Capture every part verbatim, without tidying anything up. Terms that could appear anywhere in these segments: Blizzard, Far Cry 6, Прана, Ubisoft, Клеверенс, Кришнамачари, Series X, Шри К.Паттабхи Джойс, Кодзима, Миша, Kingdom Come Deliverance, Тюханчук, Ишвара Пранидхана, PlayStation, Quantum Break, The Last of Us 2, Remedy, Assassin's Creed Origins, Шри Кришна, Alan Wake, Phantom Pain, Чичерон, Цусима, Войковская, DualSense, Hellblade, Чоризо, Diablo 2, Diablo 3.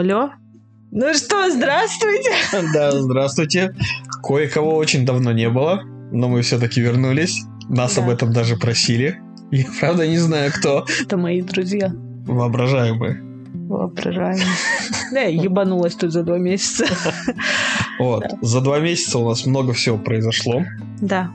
Алло. Ну что, здравствуйте. Да, здравствуйте. Кое-кого очень давно не было, но мы все-таки вернулись. Нас да. об этом даже просили. Я, правда, не знаю, кто. Это мои друзья. Воображаемые. Воображаемые. Да, я ебанулась тут за два месяца. Вот, за два месяца у нас много всего произошло. Да.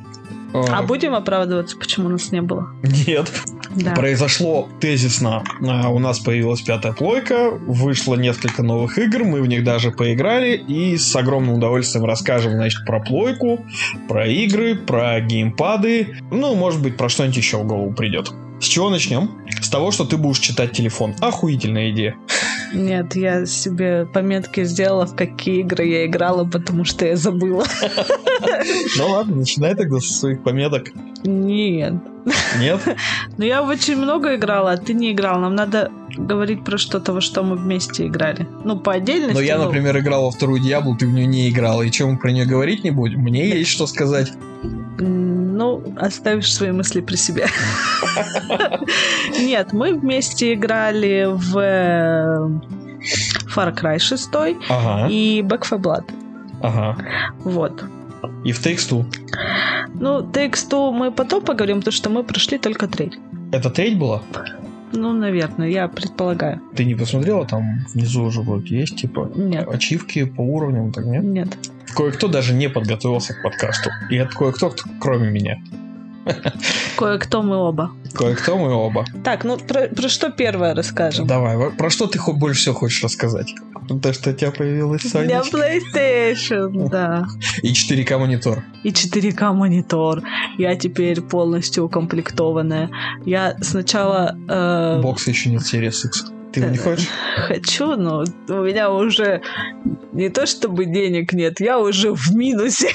А будем оправдываться, почему нас не было? Нет. Да. Произошло тезисно. У нас появилась пятая плойка, вышло несколько новых игр, мы в них даже поиграли, и с огромным удовольствием расскажем, значит, про плойку, про игры, про геймпады, ну, может быть, про что-нибудь еще в голову придет. С чего начнем? С того, что ты будешь читать телефон. Охуительная идея. Нет, я себе пометки сделала, в какие игры я играла, потому что я забыла. Ну ладно, начинай тогда со своих пометок. Нет. Нет? Ну я очень много играла, а ты не играл. Нам надо говорить про что-то, во что мы вместе играли. Ну, по отдельности. Но я, например, играл во вторую Диаблу, ты в нее не играла. И чем мы про нее говорить не будем? Мне есть что сказать. Ну, оставишь свои мысли при себе. Нет, мы вместе играли в Far Cry шесть ага. и Back фор Blood. Ага. Вот. И в Тейкс ту. Ну, Тейкс ту мы потом поговорим, потому что мы прошли только треть. Это треть была? Ну, наверное, я предполагаю. Ты не посмотрела, там внизу уже вроде есть, типа, нет. ачивки по уровням, так нет? Нет. Кое-кто даже не подготовился к подкасту. И это кое-кто, кроме меня. Кое-кто мы оба. Кое-кто мы оба. Так, ну про, про что первое расскажем? Давай, про что ты больше всего хочешь рассказать? То, что у тебя появилась Сонечка. У меня PlayStation, да. И четыре ка монитор. И четыре ка монитор. Я теперь полностью укомплектованная. Я сначала... Э... Бокса еще нет, Series X. Ты его не хочешь? Хочу, но у меня уже не то чтобы денег нет, я уже в минусе.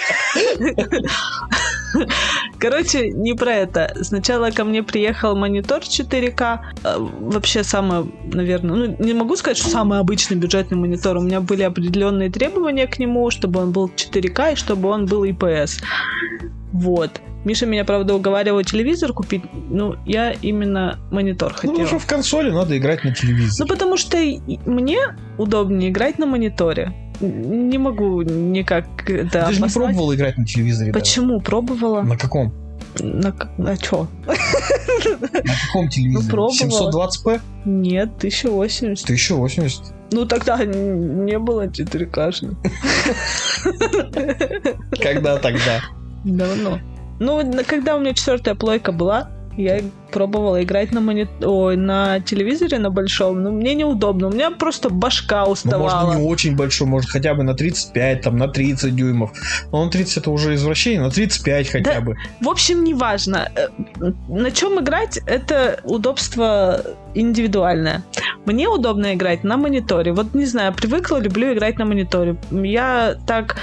Короче, не про это. Сначала ко мне приехал монитор четыре ка. Вообще самый, наверное, ну, не могу сказать, что самый обычный бюджетный монитор. У меня были определенные требования к нему, чтобы он был четыре ка и чтобы он был ю пи эс. Вот. Миша меня, правда, уговаривал телевизор купить, но я именно монитор хотела. Ну, уже в консоли надо играть на телевизоре. Ну, потому что мне удобнее играть на мониторе. Не могу никак это обоснать. Ты же не пробовала играть на телевизоре? Почему? Да. Пробовала. На каком? На, на чё? На каком телевизоре? Ну, семьсот двадцать пэ? Нет, тысяча восемьдесят. тысяча восемьдесят? Ну, тогда не было четыре ка-шно. Когда тогда? Давно. Ну, когда у меня четвертая плойка была, я пробовала играть на, мони... Ой, на телевизоре на большом, но мне неудобно, у меня просто башка уставала. Ну, может, не очень большой, может, хотя бы на тридцать пять, там, на тридцать дюймов. Но на тридцать это уже извращение, на тридцать пять хотя да, бы. В общем, неважно. На чем играть, это удобство индивидуальное. Мне удобно играть на мониторе. Вот, не знаю, привыкла, люблю играть на мониторе. Я так...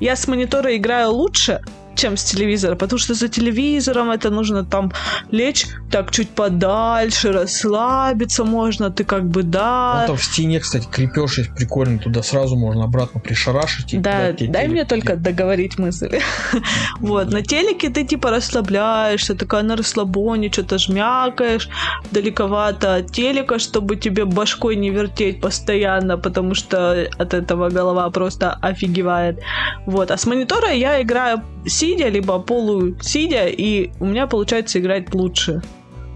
Я с монитора играю лучше, чем с телевизора, потому что за телевизором это нужно там лечь так чуть подальше, расслабиться можно, ты как бы да. А то в стене, кстати, крепеж есть прикольно, туда сразу можно обратно пришарашить. И да, дай телек... мне только договорить мысли. Вот, на телеке ты типа расслабляешься, такая на расслабоне, что-то жмякаешь далековато от телека, чтобы тебе башкой не вертеть постоянно, потому что от этого голова просто офигевает. Вот, а с монитора я играю сидя, либо полусидя, и у меня получается играть лучше.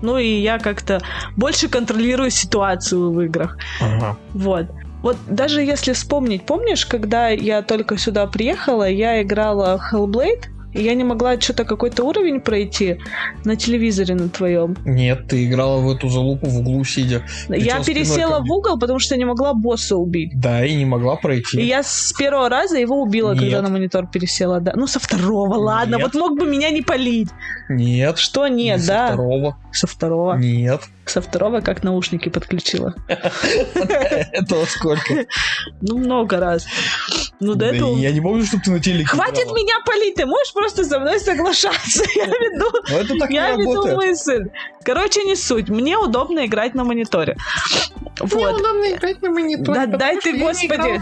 Ну и я как-то больше контролирую ситуацию в играх. Ага. Вот. Вот даже если вспомнить, помнишь, когда я только сюда приехала, я играла Hellblade, и я не могла что-то какой-то уровень пройти на телевизоре на твоем. Нет, ты играла в эту залупу в углу сидя. Я пересела в угол, потому что не могла босса убить. Да, и не могла пройти. И я с первого раза его убила, нет. Когда на монитор пересела. Да. Ну, со второго, ладно. Нет. Вот мог бы меня не палить. Нет. Что нет, не да? Со второго. Со второго. Нет. Со второго как наушники подключила. Это сколько? Ну, много раз. Ну, до этого... Я не помню, чтобы ты на телеке. Хватит меня палить, ты можешь просто со мной соглашаться. Я веду, я веду мысль. Короче, не суть. Мне удобно играть на мониторе. Мне удобно играть на мониторе. Да дай ты, господи.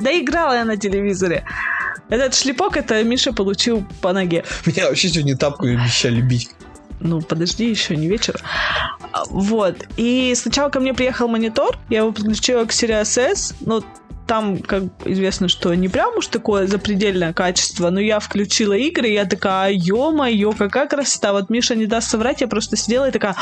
Да играла я на телевизоре. Этот шлепок, это Миша получил по ноге. Меня вообще сегодня тапку обещали бить. Ну, подожди, еще не вечер. Вот. И сначала ко мне приехал монитор, я его подключила к Series S, но там, как известно, что не прям уж такое запредельное качество, но я включила игры, и я такая, ё-моё, какая красота. Вот Миша не даст соврать, я просто сидела и такая,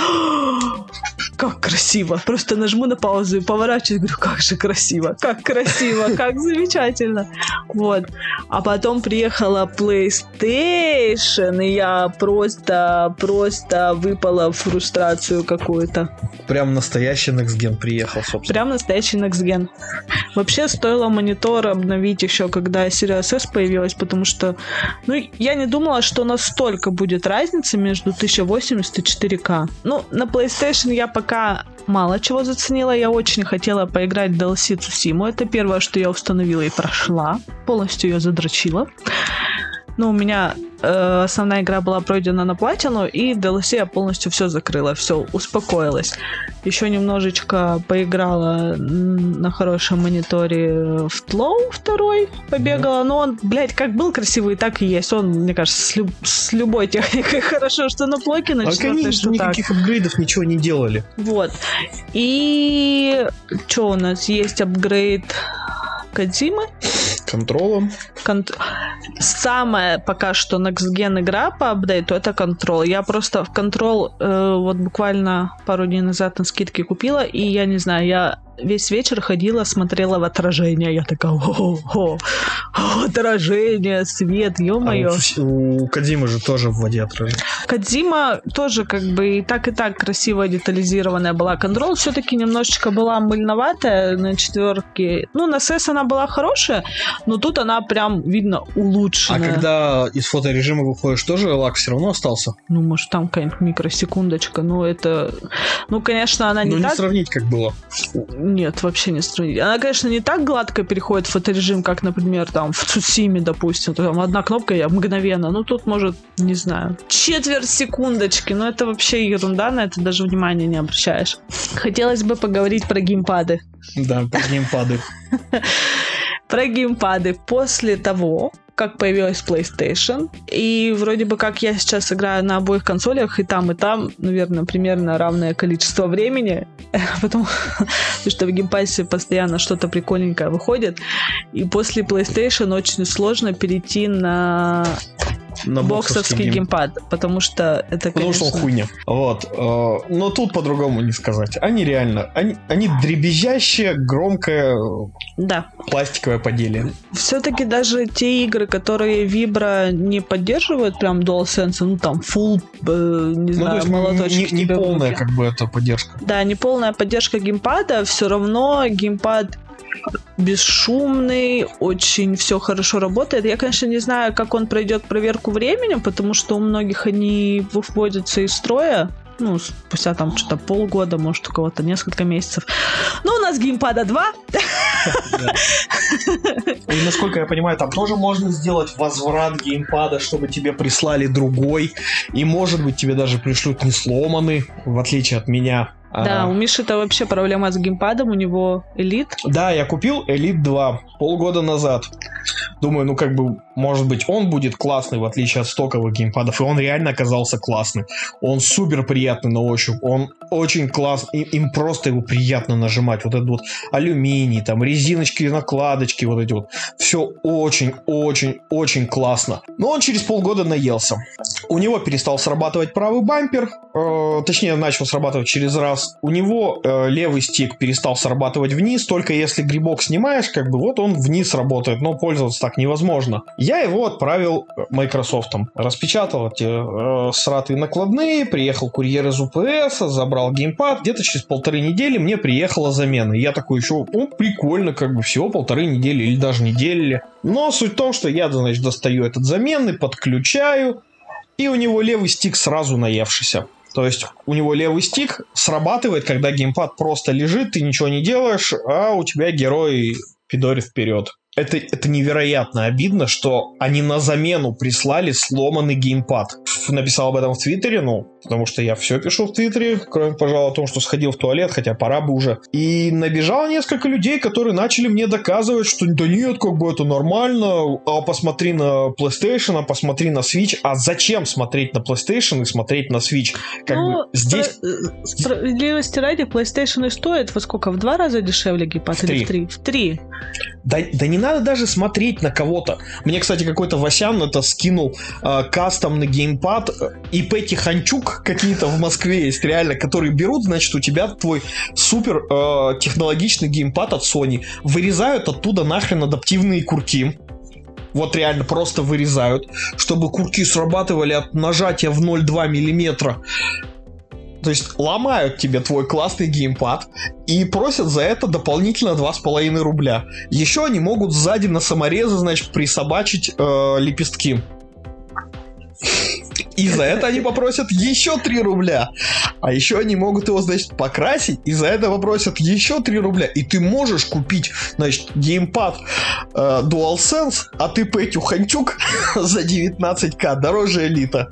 как красиво. Просто нажму на паузу и поворачиваюсь, говорю, как же красиво, как красиво, как замечательно. Вот. А потом приехала PlayStation, и я просто, просто выпала в фрустрацию какую-то. Прям настоящий Next Gen приехал, собственно. Прям настоящий Next Gen. Вообще, стоило монитор обновить еще, когда Series S появилась, потому что, ну, я не думала, что настолько будет разница между тысяча восемьдесят и четыре ка. Ну, на PlayStation я пока мало чего заценила. Я очень хотела поиграть в ди эл си Цусиму. Это первое, что я установила и прошла. Полностью ее задрочила. Но у меня э, основная игра была пройдена на платину, и ди эл си я полностью все закрыла, все, успокоилась. Еще немножечко поиграла на хорошем мониторе в Тлоу второй, побегала, но он, блядь, как был красивый, так и есть. Он, мне кажется, с, люб- с любой техникой хорошо, что на плойке, на четвертой, а, что никаких так. апгрейдов ничего не делали. Вот. И что у нас? Есть апгрейд Кодзимы. Контролом. Конт... Самая пока что next-gen игра по апдейту — это Control. Я просто в Control э, вот буквально пару дней назад на скидке купила, и я не знаю, я весь вечер ходила, смотрела в отражение. Я такая, о-о-о, отражение, свет, ё-моё. А у, у Кодзимы же тоже в воде отражение. Кодзима тоже как бы и так и так красиво детализированная была. Control все-таки немножечко была мыльноватая на четверке. Ну, на эс эс она была хорошая, но тут она прям, видно, улучшенная. А когда из фоторежима выходишь, тоже лак все равно остался? Ну, может, там какая-нибудь микросекундочка, но это... Ну, конечно, она не, не так... Ну, не сравнить, как было. Нет, вообще не сравнить. Она, конечно, не так гладко переходит в фоторежим, как, например, там в Цусиме, допустим. Там одна кнопка, я мгновенно. Ну, тут, может, не знаю, четверть секундочки. Но это вообще ерунда, на это даже внимания не обращаешь. Хотелось бы поговорить про геймпады. Да, про геймпады. Про геймпады. После того, как появилась PlayStation, и вроде бы как я сейчас играю на обоих консолях, и там, и там, наверное, примерно равное количество времени, потому что в геймпассе постоянно что-то прикольненькое выходит, и после PlayStation очень сложно перейти на... на боксовский гейм. геймпад, потому что это, потому конечно... Потому что он хуйня. Вот. Но тут по-другому не сказать. Они реально... Они, они дребезжащее, громкое, да, пластиковое поделие. Все-таки даже те игры, которые Vibra не поддерживают прям DualSense, ну там full, не знаю, ну, молоточек. Не, не полная как бы эта поддержка. Да, не полная поддержка геймпада, все равно геймпад бесшумный, очень все хорошо работает. Я, конечно, не знаю, как он пройдет проверку временем, потому что у многих они выводятся из строя, ну, спустя там что-то полгода, может, у кого-то несколько месяцев. Но у нас геймпада два. И, насколько я понимаю, там тоже можно сделать возврат геймпада, чтобы тебе прислали другой, и, может быть, тебе даже пришлют не сломанный, в отличие от меня. Да, а... у Миши-то вообще проблема с геймпадом, у него Elite. Да, я купил Elite два полгода назад. Думаю, ну как бы, может быть, он будет классный, в отличие от стоковых геймпадов. И он реально оказался классный. Он супер приятный на ощупь, он очень классный, им просто его приятно нажимать. Вот этот вот алюминий, там резиночки, накладочки, вот эти вот. Все очень-очень-очень классно. Но он через полгода наелся. У него перестал срабатывать правый бампер, э, точнее, начал срабатывать через раз. У него э, левый стик перестал срабатывать вниз, только если грибок снимаешь, как бы вот он вниз работает, но пользоваться так невозможно. Я его отправил Microsoft, распечатал эти э, сратые накладные, приехал курьер из ю пи эс, забрал геймпад, где-то через полторы недели мне приехала замена. Я такой еще, ну прикольно, как бы всего полторы недели или даже недели. Но суть в том, что я, значит, достаю этот заменный, подключаю, и у него левый стик сразу наевшийся. То есть у него левый стик срабатывает, когда геймпад просто лежит, ты ничего не делаешь, а у тебя герой пидорит вперед. Это, это невероятно обидно, что они на замену прислали сломанный геймпад. Написал об этом в Твиттере, ну, Потому что я все пишу в Твиттере, кроме, пожалуй, о том, что сходил в туалет, хотя пора бы уже. И набежало несколько людей, которые начали мне доказывать, что да нет, как бы это нормально, а посмотри на PlayStation, а посмотри на Switch. А зачем смотреть на PlayStation и смотреть на Switch? Как ну, бы здесь... Спро- справедливости ради, PlayStation и стоит во сколько? В два раза дешевле, Гипат? Или в три? В три. Да, да не надо даже смотреть на кого-то. Мне, кстати, какой-то Васян это скинул э, кастомный геймпад и пэ Тихончук какие-то в Москве есть, реально, которые берут, значит, у тебя твой супер э, технологичный геймпад от Sony, вырезают оттуда нахрен адаптивные курки. Вот реально, просто вырезают, чтобы курки срабатывали от нажатия в ноль целых два миллиметра. То есть ломают тебе твой классный геймпад и просят за это дополнительно два с половиной рубля. Еще они могут сзади на саморезы, значит, присобачить э, лепестки. И за это они попросят еще три рубля. А еще они могут его, значит, покрасить, и за это попросят еще три рубля. И ты можешь купить, значит, геймпад э, DualSense от и пэ Тюханчук за девятнадцать тысяч дороже Элита.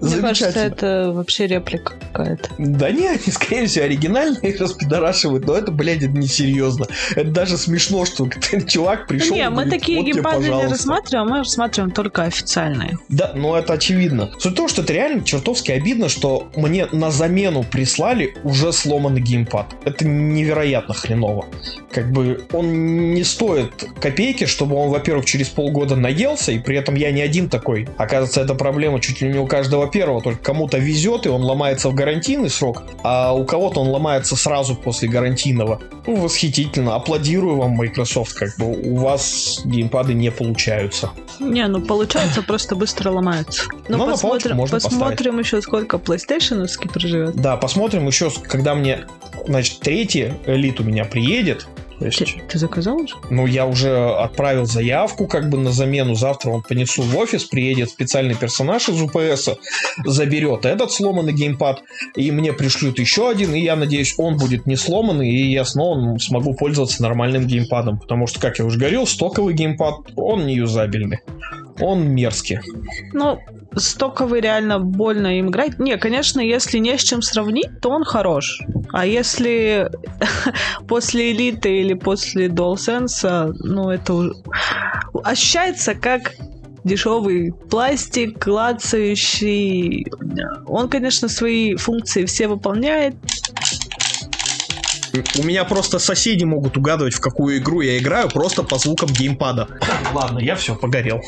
Мне кажется, это вообще реплика какая-то. Да не, они, скорее всего, оригинальные, их распидорашивают, но это, блядь, это несерьезно. Это даже смешно, что чувак пришел. Не, мы такие геймпады не рассматриваем, мы рассматриваем только официальные. Да, ну это очевидно. Суть в том, что это реально чертовски обидно, что мне на замену прислали уже сломанный геймпад. Это невероятно хреново. Как бы он не стоит копейки, чтобы он, во-первых, через полгода наелся, и при этом я не один такой. Оказывается, эта проблема чуть ли не у каждого первого, только кому-то везет, и он ломается в гарантийный срок, а у кого-то он ломается сразу после гарантийного. Ну, восхитительно. Аплодирую вам, Microsoft, как бы у вас геймпады не получаются. Не, ну получаются, просто быстро ломаются. Но, Но посмотрим, посмотрим еще, сколько PlayStation-овский проживет. Да, посмотрим еще, когда мне, значит, третий элит у меня приедет. Ты, ты заказал уже? Ну, я уже отправил заявку как бы на замену. Завтра он понесу в офис, приедет специальный персонаж из ю пэ эс, заберет этот сломанный геймпад, и мне пришлют еще один, и я надеюсь, он будет не сломанный, и я снова смогу пользоваться нормальным геймпадом, потому что, как я уже говорил, стоковый геймпад, он не юзабельный. Он мерзкий. Ну, стоковый реально больно им играть. Не, конечно, если не с чем сравнить, то он хорош. А если после Элиты или после DualSense, ну, это ощущается как дешевый пластик, клацающий. Он, конечно, свои функции все выполняет. У меня просто соседи могут угадывать, в какую игру я играю, просто по звукам геймпада. Ладно, я все, погорел.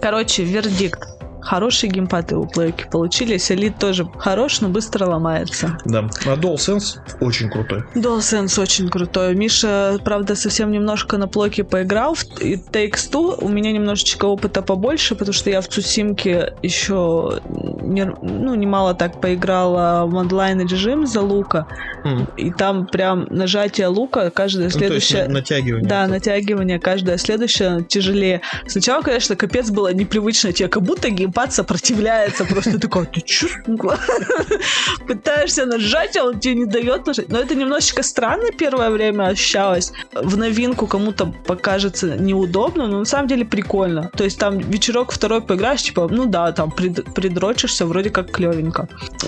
Короче, вердикт. Хорошие геймпады у плейки получились. Elite тоже хорош, но быстро ломается. Да, а DualSense очень крутой. DualSense очень крутой. Миша, правда, совсем немножко на плойке поиграл. В Takes Two у меня немножечко опыта побольше, потому что я в Цусимке еще не, ну, немало так поиграла в онлайн-режим за лука. Mm. И там прям нажатие лука, каждое следующее... Ну, то есть натягивание. Да, это. натягивание, каждое следующее тяжелее. Сначала, конечно, капец было непривычно. Тебе как будто геймпад сопротивляется, просто такой, ты чё? Пытаешься нажать, а он тебе не дает нажать. Но это немножечко странно первое время ощущалось. В новинку кому-то покажется неудобно, но на самом деле прикольно. То есть там вечерок второй поиграешь, типа, ну да, там прид- придрочишься, вроде как клевенько. В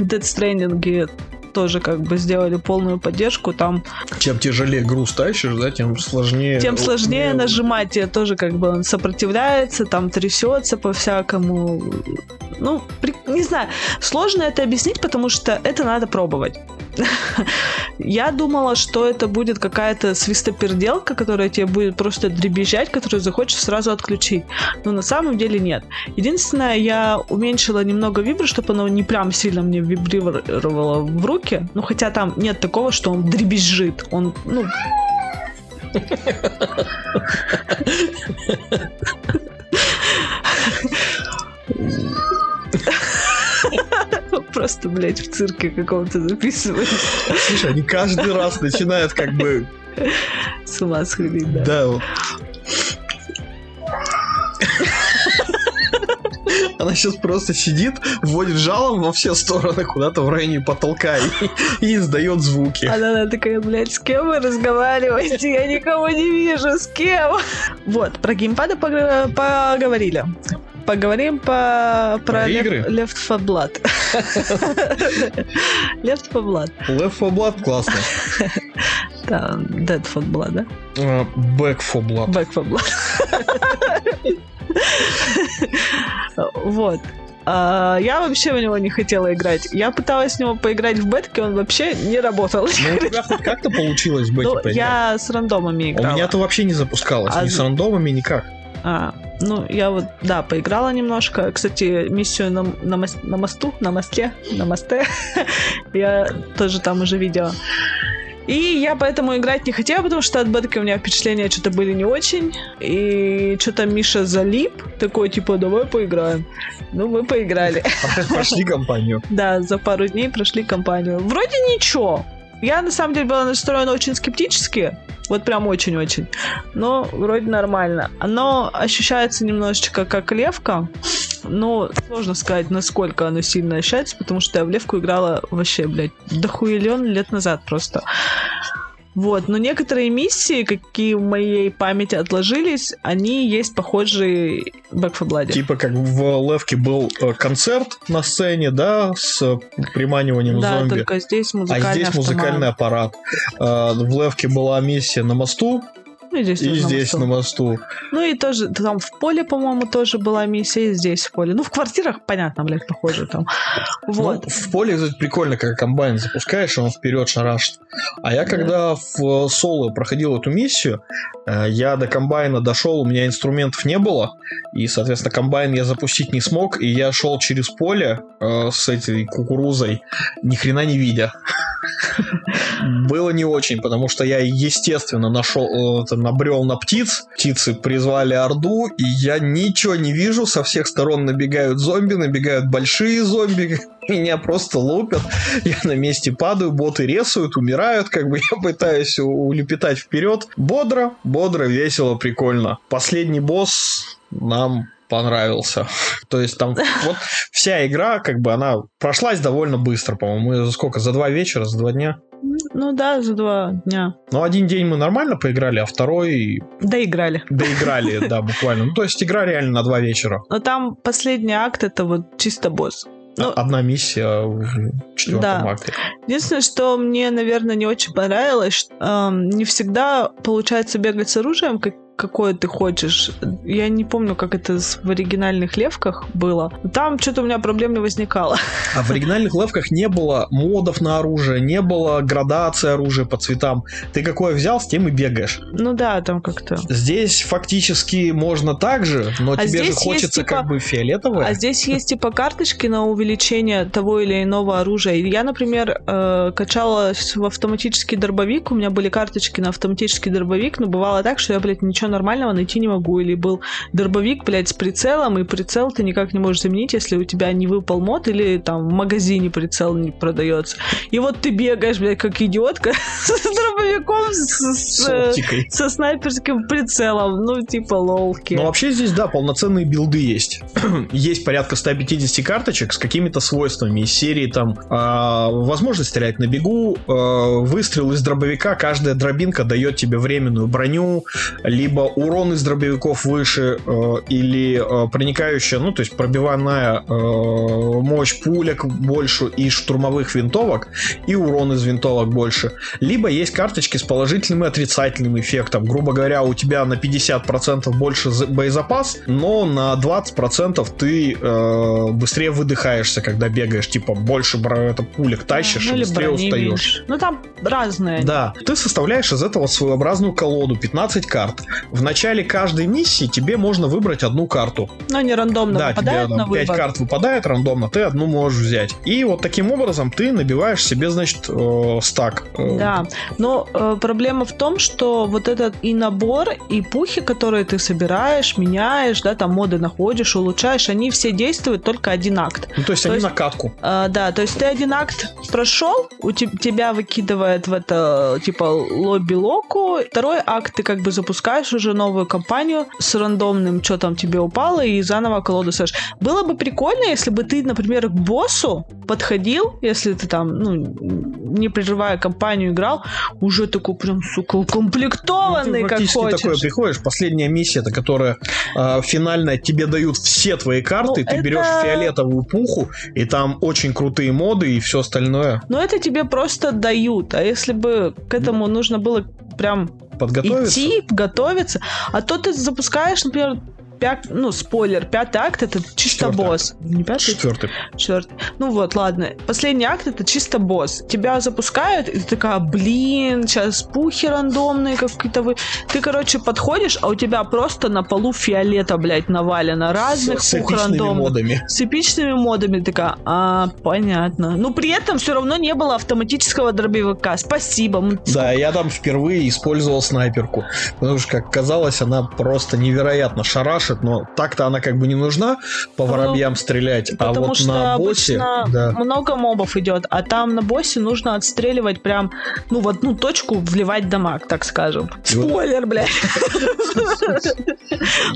Death Stranding тоже как бы сделали полную поддержку. Там чем тяжелее груз тащишь, да, тем сложнее. Тем сложнее ну... нажимать, тебе тоже как бы он сопротивляется, там трясется по-всякому. Ну, при... не знаю, сложно это объяснить, потому что это надо пробовать. Я думала, что это будет какая-то свистоперделка, которая тебе будет просто дребезжать, которую захочешь сразу отключить. Но на самом деле нет. Единственное, я уменьшила немного вибр, чтобы оно не прям сильно мне вибрировало в руки. Ну, хотя там нет такого, что он дребезжит. Он, ну... Просто, блядь, в цирке каком-то записывают. Слушай, они каждый раз начинают как бы... С ума сходить, да. Да, вот. Она сейчас просто сидит, вводит жалом во все стороны куда-то в районе потолка и, и издает звуки. А она такая, блядь, с кем вы разговариваете? Я никого не вижу, с кем? Вот, про геймпады поговорили. Поговорим по... про, про игры? Left four Blood. Left four Blood. Left four Blood классно. Да, Dead four Blood, да? Uh, Back four Blood. Back four Blood. Вот. Uh, я вообще в него не хотела играть. Я пыталась в него поиграть в бетке, он вообще не работал. Ну, у тебя хоть как-то получилось в бетке ну, поиграть? Я с рандомами играла. У меня-то вообще не запускалось, а... ни с рандомами, никак. А, ну, я вот, да, поиграла немножко. Кстати, миссию на, на, мос... на мосту, на мосте, на мосте. Я тоже там уже видела. И я поэтому играть не хотела, потому что от бетки у меня впечатления что-то были не очень. И что-то Миша залип, такой типа, давай поиграем. Ну, мы поиграли. Прошли кампанию. Да, за пару дней прошли кампанию. Вроде ничего. Я, на самом деле, была настроена очень скептически. Вот прям очень-очень. Но вроде нормально. Оно ощущается немножечко как левка. Но сложно сказать, насколько оно сильно ощущается, потому что я в левку играла вообще, блядь, дохуелен лет назад просто. Вот. Но некоторые миссии, какие в моей памяти отложились, они есть похожие в Back four Blood. Типа как в левке был концерт на сцене, да, с приманиванием да, зомби. Да, только здесь музыкальный аппарат. А здесь автомат. Музыкальный аппарат. В левке была миссия на мосту. И здесь, и здесь на, мосту. на мосту. Ну и тоже, там в поле, по-моему, тоже была миссия, и здесь в поле. Ну, в квартирах, понятно, блядь, похоже там. Вот. Ну, в поле, кстати, прикольно, как комбайн запускаешь, и он вперед шарашит. А я, когда да. в соло проходил эту миссию, я до комбайна дошел, у меня инструментов не было, и, соответственно, комбайн я запустить не смог, и я шел через поле э, с этой кукурузой, ни хрена не видя. Было не очень, потому что я, естественно, нашел, там, набрел на птиц. Птицы призвали орду, и я ничего не вижу. Со всех сторон набегают зомби, набегают большие зомби. Меня просто лупят. Я на месте падаю, боты ресают, умирают. Как бы я пытаюсь улепетать вперед. Бодро, бодро, весело, прикольно. Последний босс нам... понравился. То есть там вот вся игра, как бы она прошлась довольно быстро, по-моему. Мы сколько? За два вечера, за два дня? Ну да, за два дня. Ну один день мы нормально поиграли, а второй... Доиграли. Доиграли, да, буквально. Ну то есть игра реально на два вечера. Но там последний акт это вот чисто босс. Ну, одна миссия в четвертом да. акте. Единственное, что мне, наверное, не очень понравилось, что, э, не всегда получается бегать с оружием, как какое ты хочешь. Я не помню, как это в оригинальных левках было. Там что-то у меня проблем не возникало. А в оригинальных левках не было модов на оружие, не было градации оружия по цветам. Ты какое взял, с тем и бегаешь. Ну да, там как-то. Здесь фактически можно так же, но а тебе же хочется типа... как бы фиолетовое. А здесь есть типа карточки на увеличение того или иного оружия. Я, например, качала в автоматический дробовик. У меня были карточки на автоматический дробовик, но бывало так, что я, блядь, ничего нормального найти не могу. Или был дробовик, блядь, с прицелом, и прицел ты никак не можешь заменить, если у тебя не выпал мод, или там в магазине прицел не продается. И вот ты бегаешь, блядь, как идиотка с дробовиком, со снайперским прицелом. Ну, типа, лолки. Ну, вообще здесь, да, полноценные билды есть. Есть порядка сто пятьдесят карточек с какими-то свойствами из серии, там, возможность стрелять на бегу, выстрел из дробовика, каждая дробинка дает тебе временную броню, либо урон из дробовиков выше, э, или э, проникающая, ну, то есть пробиванная э, мощь пулек больше и штурмовых винтовок, и урон из винтовок больше. Либо есть карточки с положительным и отрицательным эффектом. Грубо говоря, у тебя на пятьдесят процентов больше боезапас, но на двадцать процентов ты э, быстрее выдыхаешься, когда бегаешь. Типа, больше это, пулек тащишь, ну, и быстрее устаешь. Ну, там разные. Да. Ты составляешь из этого своеобразную колоду, пятнадцать карт. В начале каждой миссии тебе можно выбрать одну карту. Но они рандомно да, выпадают тебе, на выбор. Да, пять карт выпадает рандомно, ты одну можешь взять. И вот таким образом ты набиваешь себе, значит, э, стак. Да, но э, проблема в том, что вот этот и набор, и пухи, которые ты собираешь, меняешь, да, там моды находишь, улучшаешь, они все действуют только один акт. Ну, то есть то они есть, на катку. Э, да, то есть ты один акт прошел, у te- тебя выкидывает в это, типа, лобби-локу, второй акт ты как бы запускаешь создашь уже новую кампанию с рандомным, что там тебе упало, и заново колоду сажешь. Было бы прикольно, если бы ты, например, к боссу подходил, если ты там, ну, не прерывая кампанию играл, уже такой прям, сука, укомплектованный, ну, как хочешь. Ты практически такое приходишь, последняя миссия-то, которая э, финальная, тебе дают все твои карты, ну, ты это... берешь фиолетовую пуху, и там очень крутые моды и все остальное. Но это тебе просто дают, а если бы к этому ну. нужно было прям подготовиться, идти, готовиться, а то ты запускаешь, например, пят... ну, спойлер, пятый акт — это чисто Четвертый босс. Акт. Не пятый? Четвертый. Четвертый. Ну вот, ладно. Последний акт — это чисто босс. Тебя запускают, и ты такая, блин, сейчас пухи рандомные какие-то вы... Ты, короче, подходишь, а у тебя просто на полу фиолета, блядь, навалено разных с, пух с рандомных. Модами. С эпичными модами. Такая, а, понятно. Но при этом все равно не было автоматического дробовика. Спасибо. Мы... Да, я там впервые использовал снайперку. Потому что, как казалось, она просто невероятно шарашит. Но так-то она как бы не нужна по воробьям ну, стрелять, а вот на боссе... Да. Много мобов идет, а там на боссе нужно отстреливать прям, ну, в одну точку вливать дамаг, так скажем. И спойлер, вот... блядь.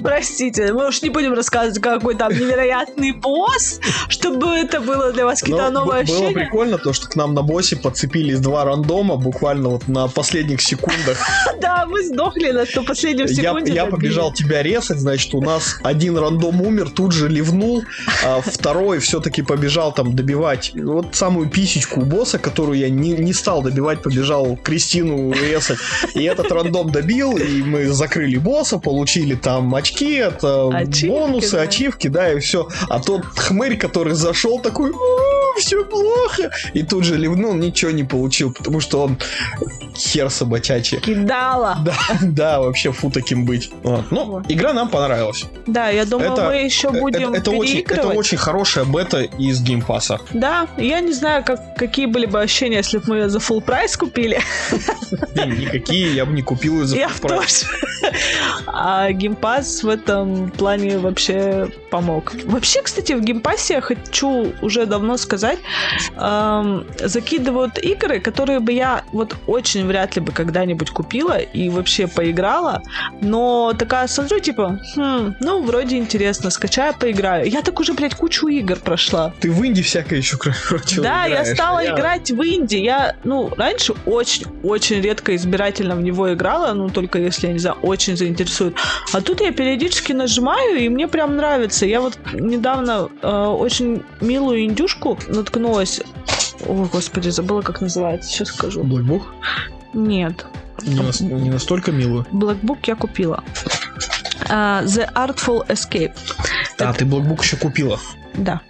Простите, мы уж не будем рассказывать, какой там невероятный босс, чтобы это было для вас какие-то новые ощущения. Было прикольно то, что к нам на боссе подцепились два рандома буквально вот на последних секундах. Да, мы сдохли на то последнем секунде. Я побежал тебя резать, значит, у нас один рандом умер, тут же ливнул, а второй все-таки побежал там добивать вот самую писечку у босса, которую я не, не стал добивать, побежал Кристину резать, и этот рандом добил, и мы закрыли босса, получили там очки, это ачивки, бонусы, да. ачивки, да, и все. А тот хмырь, который зашел, такой, все плохо, и тут же ливнул, ничего не получил, потому что он хер собачачий. Кидала. Да, да, вообще фу таким быть. Вот. Ну, вот. Игра нам понравилась. Да, я думаю, это, мы еще будем это, это переигрывать. Очень, это очень хорошая бета из геймпасса. Да, я не знаю, как, какие были бы ощущения, если бы мы ее за full прайс купили. Никакие, я бы не купил ее за full прайс. А геймпасс в этом плане вообще помог. Вообще, кстати, в геймпассе я хочу уже давно сказать, эм, закидывают игры, которые бы я вот очень вряд ли бы когда-нибудь купила и вообще поиграла, но такая, смотрю, типа, хм, ну, вроде интересно, скачаю, поиграю. Я так уже, блядь, кучу игр прошла. Ты в инди всякое еще прочего Да, играешь. Я стала я... играть в инди. Я, ну, раньше очень-очень редко избирательно в него играла, ну, только если, я не знаю, очень заинтересует. А тут я периодически нажимаю, и мне прям нравится. Я вот недавно э, очень милую индюшку наткнулась. Ой, господи, забыла, как называется. Сейчас скажу. Black Book? Нет. Не, на... Не настолько милую. Black Book я купила. Uh, The Artful Escape. А, это... ты Black Book еще купила. Да.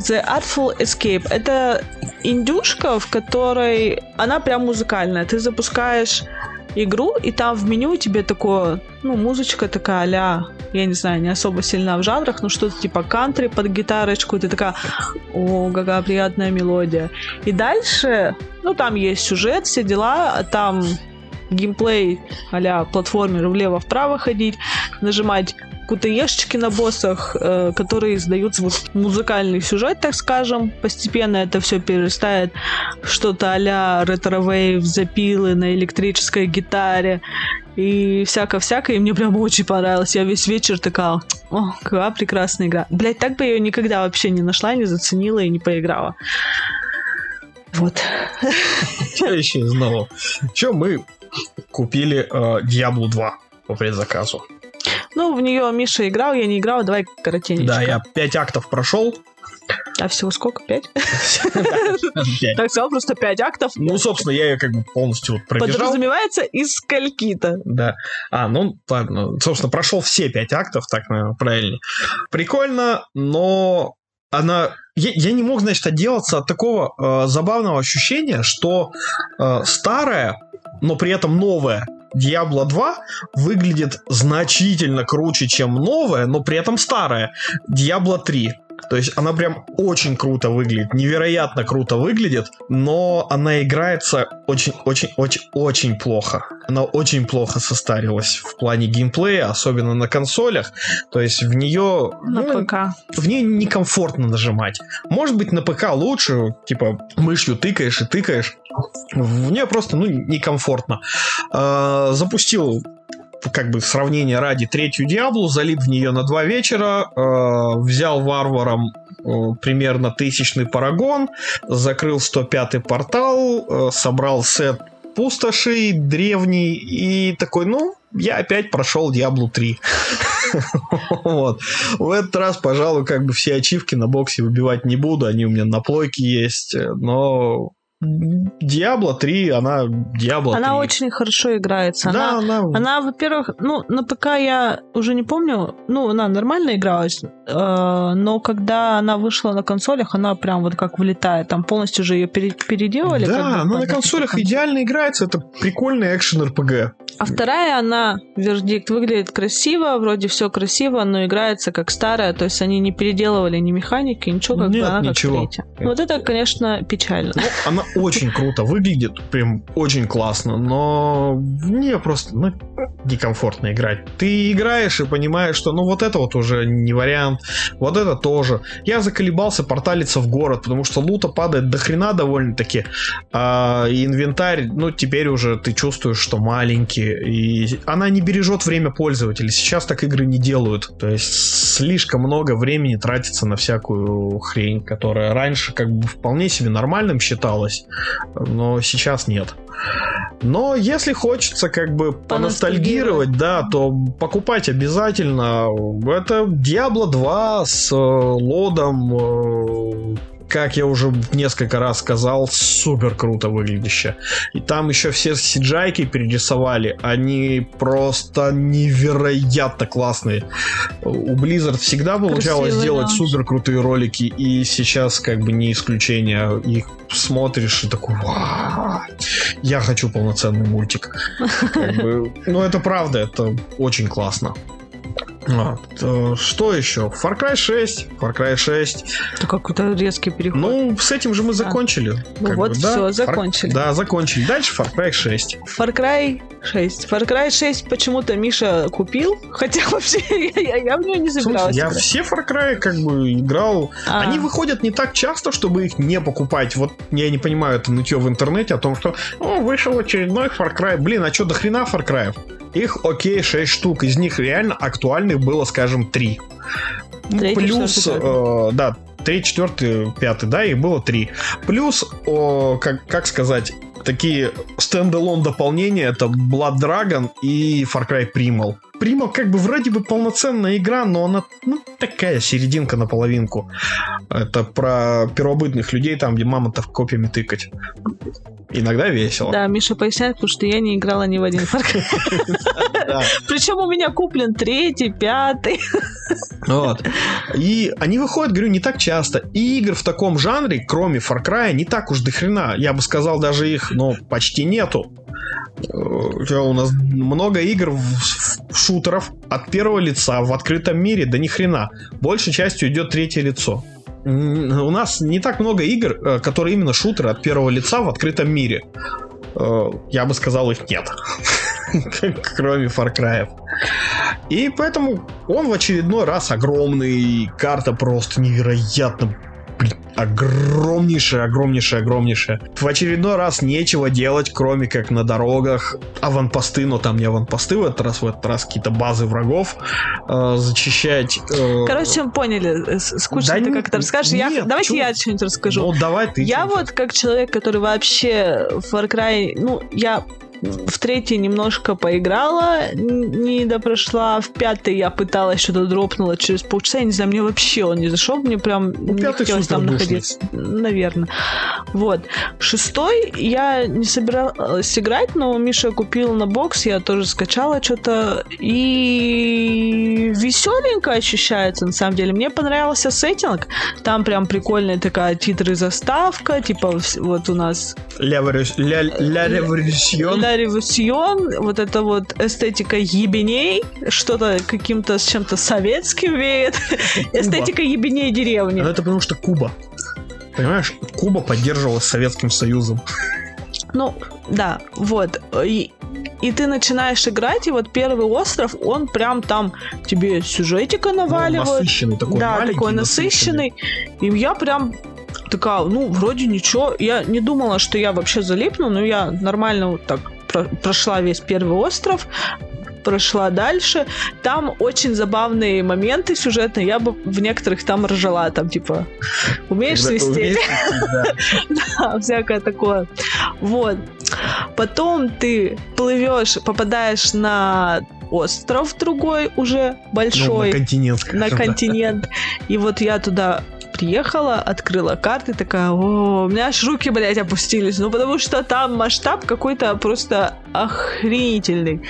The Artful Escape. Это индюшка, в которой она прям музыкальная. Ты запускаешь игру, и там в меню тебе такое, ну, музычка такая а-ля, я не знаю, не особо сильна в жанрах, но что-то типа кантри под гитарочку, и ты такая, о, какая приятная мелодия. И дальше, ну, там есть сюжет, все дела, там... геймплей а-ля платформер, влево-вправо ходить, нажимать кутаешечки на боссах, э, которые издают звук. Музыкальный сюжет, так скажем. Постепенно это все перерастает что-то а-ля ретро-вейв, запилы на электрической гитаре и всяко-всякое. И мне прям очень понравилось. Я весь вечер такая, о, какая прекрасная игра. Блять, так бы я ее никогда вообще не нашла, не заценила и не поиграла. Вот. Я еще не знала. Че мы... Купили э, Diablo два по предзаказу. Ну, в нее Миша играл, я не играла, давай коротенечко. Да, я пять актов прошел. А всего сколько? Пять? Так сказал, просто пять актов. Ну, собственно, я ее как бы полностью пробежал. Подразумевается, из скольки-то. Да. А, ну, ладно. Собственно, прошел все пять актов, так, наверное, правильно. Прикольно, но она... Я, я не мог, значит, отделаться от такого э, забавного ощущения, что э, старая, но при этом новая Diablo два выглядит значительно круче, чем новая, но при этом старая Diablo три. То есть она прям очень круто выглядит, невероятно круто выглядит, но она играется очень-очень-очень-очень плохо. Она очень плохо состарилась в плане геймплея, особенно на консолях. То есть в нее... На ну, ПК. В нее некомфортно нажимать. Может быть, на ПК лучше, типа мышью тыкаешь и тыкаешь. В нее просто, ну, некомфортно. Запустил как бы сравнение ради, третью Диаблу, залип в нее на два вечера, э, взял варваром э, примерно тысячный парагон, закрыл сто пятый портал, э, собрал сет пустошей, древний, и такой, ну, я опять прошел Диаблу три. Вот. В этот раз, пожалуй, как бы все ачивки на боксе выбивать не буду, они у меня на плойке есть, но... Диабло три, она Диабло три. Она очень хорошо играется. Да, она, она... она, во-первых, ну, на ПК я уже не помню, ну, она нормально игралась, э, но когда она вышла на консолях, она прям вот как влетает, там полностью же ее пере- переделали. Да, она на консолях идеально играется, это прикольный экшен-эр пэ гэ. А вторая, она, вердикт, выглядит красиво, вроде все красиво, но играется как старая, то есть они не переделывали ни механики, ничего, как бы она как третья. Вот это, конечно, печально. Ну, она очень круто выглядит, прям очень классно, но мне просто ну, некомфортно играть. Ты играешь и понимаешь, что ну вот это вот уже не вариант, вот это тоже. Я заколебался порталиться в город, потому что лута падает до хрена довольно-таки, а инвентарь, ну теперь уже ты чувствуешь, что маленький, и она не бережет время пользователя. Сейчас так игры не делают, то есть слишком много времени тратится на всякую хрень, которая раньше как бы вполне себе нормальным считалась, но сейчас нет. Но если хочется как бы поностальгировать, да, то покупать обязательно. Это Диабло два с лодом, как я уже несколько раз сказал, супер круто выглядяще. И там еще все си джи ай-ки перерисовали. Они просто невероятно классные. У Blizzard всегда получалось делать да. супер крутые ролики, и сейчас как бы не исключение. Их смотришь и такой, вау, я хочу полноценный мультик. Ну это правда, это очень классно. Вот. Что еще? Фар Край шесть. Фар Край шесть. Это какой-то резкий переход. Ну, с этим же мы закончили. А. Ну, вот бы, все, да? закончили. Far... Да, закончили. Дальше Фар Край шесть. Фар Край шесть. Фар Край шесть почему-то Миша купил, хотя вообще я, я в него не собиралась. Я все Far Cry как бы играл. А. Они выходят не так часто, чтобы их не покупать. Вот я не понимаю это нытье в интернете о том, что о, вышел очередной Far Cry. Блин, а что до хрена Far Cry? Их, окей, шесть штук. Из них реально актуальных было, скажем, три. Третий, плюс, э, да, три, четыре, пять, да, их было три. Плюс, о, как, как сказать, такие стендалон дополнения, это Blood Dragon и Far Cry Primal. Primal как бы вроде бы полноценная игра, но она ну, такая серединка на половинку. Это про первобытных людей, там, где мамонтов копьями тыкать. Иногда весело. Да, Миша поясняет, потому что я не играла ни в один Far Cry. Причем у меня куплен третий, пятый. Вот. И они выходят, говорю, не так часто. И игр в таком жанре, кроме Far Cry, не так уж до хрена. Я бы сказал, даже их, ну, почти нету. У нас много игр в шутеров от первого лица в открытом мире, да ни хрена. Большей частью идет третье лицо. У нас не так много игр, которые именно шутеры от первого лица в открытом мире. Я бы сказал, их нет. Кроме Far Cry. И поэтому он в очередной раз огромный. Карта просто невероятно огромнейшая, огромнейшая, огромнейшая. В очередной раз нечего делать, кроме как на дорогах аванпосты, но там не аванпосты в этот раз, в этот раз какие-то базы врагов э, зачищать. Э... Короче, мы поняли, скучно да ты не... как-то расскажешь. Нет, я... Давайте чё? Я что-нибудь расскажу. Ну, давай ты. Я вот как человек, который вообще в Far Cry, ну, я в третий немножко поиграла, не допрошла. В пятый я пыталась, что-то дропнула через полчаса. Я не знаю, мне вообще он не зашел. Мне прям ну, не хотелось там находиться. Наверное. Вот. Шестой я не собиралась играть, но Миша купил на бокс, я тоже скачала что-то. И веселенько ощущается, на самом деле. Мне понравился сеттинг. Там прям прикольная такая титры, заставка. Типа вот у нас... Ля революцион. Революцион, вот эта вот эстетика ебеней, что-то каким-то с чем-то советским веет. Эстетика ебеней деревни. Это потому что Куба. Понимаешь, Куба поддерживалась Советским Союзом. Ну, да, вот. И, и ты начинаешь играть, и вот первый остров, он прям там тебе сюжетика наваливает. Ну, насыщенный такой, да, маленький, такой насыщенный. насыщенный. И я прям... такая, ну, вроде ничего. Я не думала, что я вообще залипну, но я нормально вот так про- прошла весь первый остров. прошла дальше. Там очень забавные моменты сюжетные. Я бы в некоторых там ржала. Там, типа, умеешь свистеть? Да, всякое такое. Вот. Потом ты плывешь, попадаешь на остров другой уже большой. На континент. На континент. И вот я туда... приехала, открыла карты, такая, о, у меня аж руки, блядь, опустились. Ну, потому что там масштаб какой-то просто охренительный.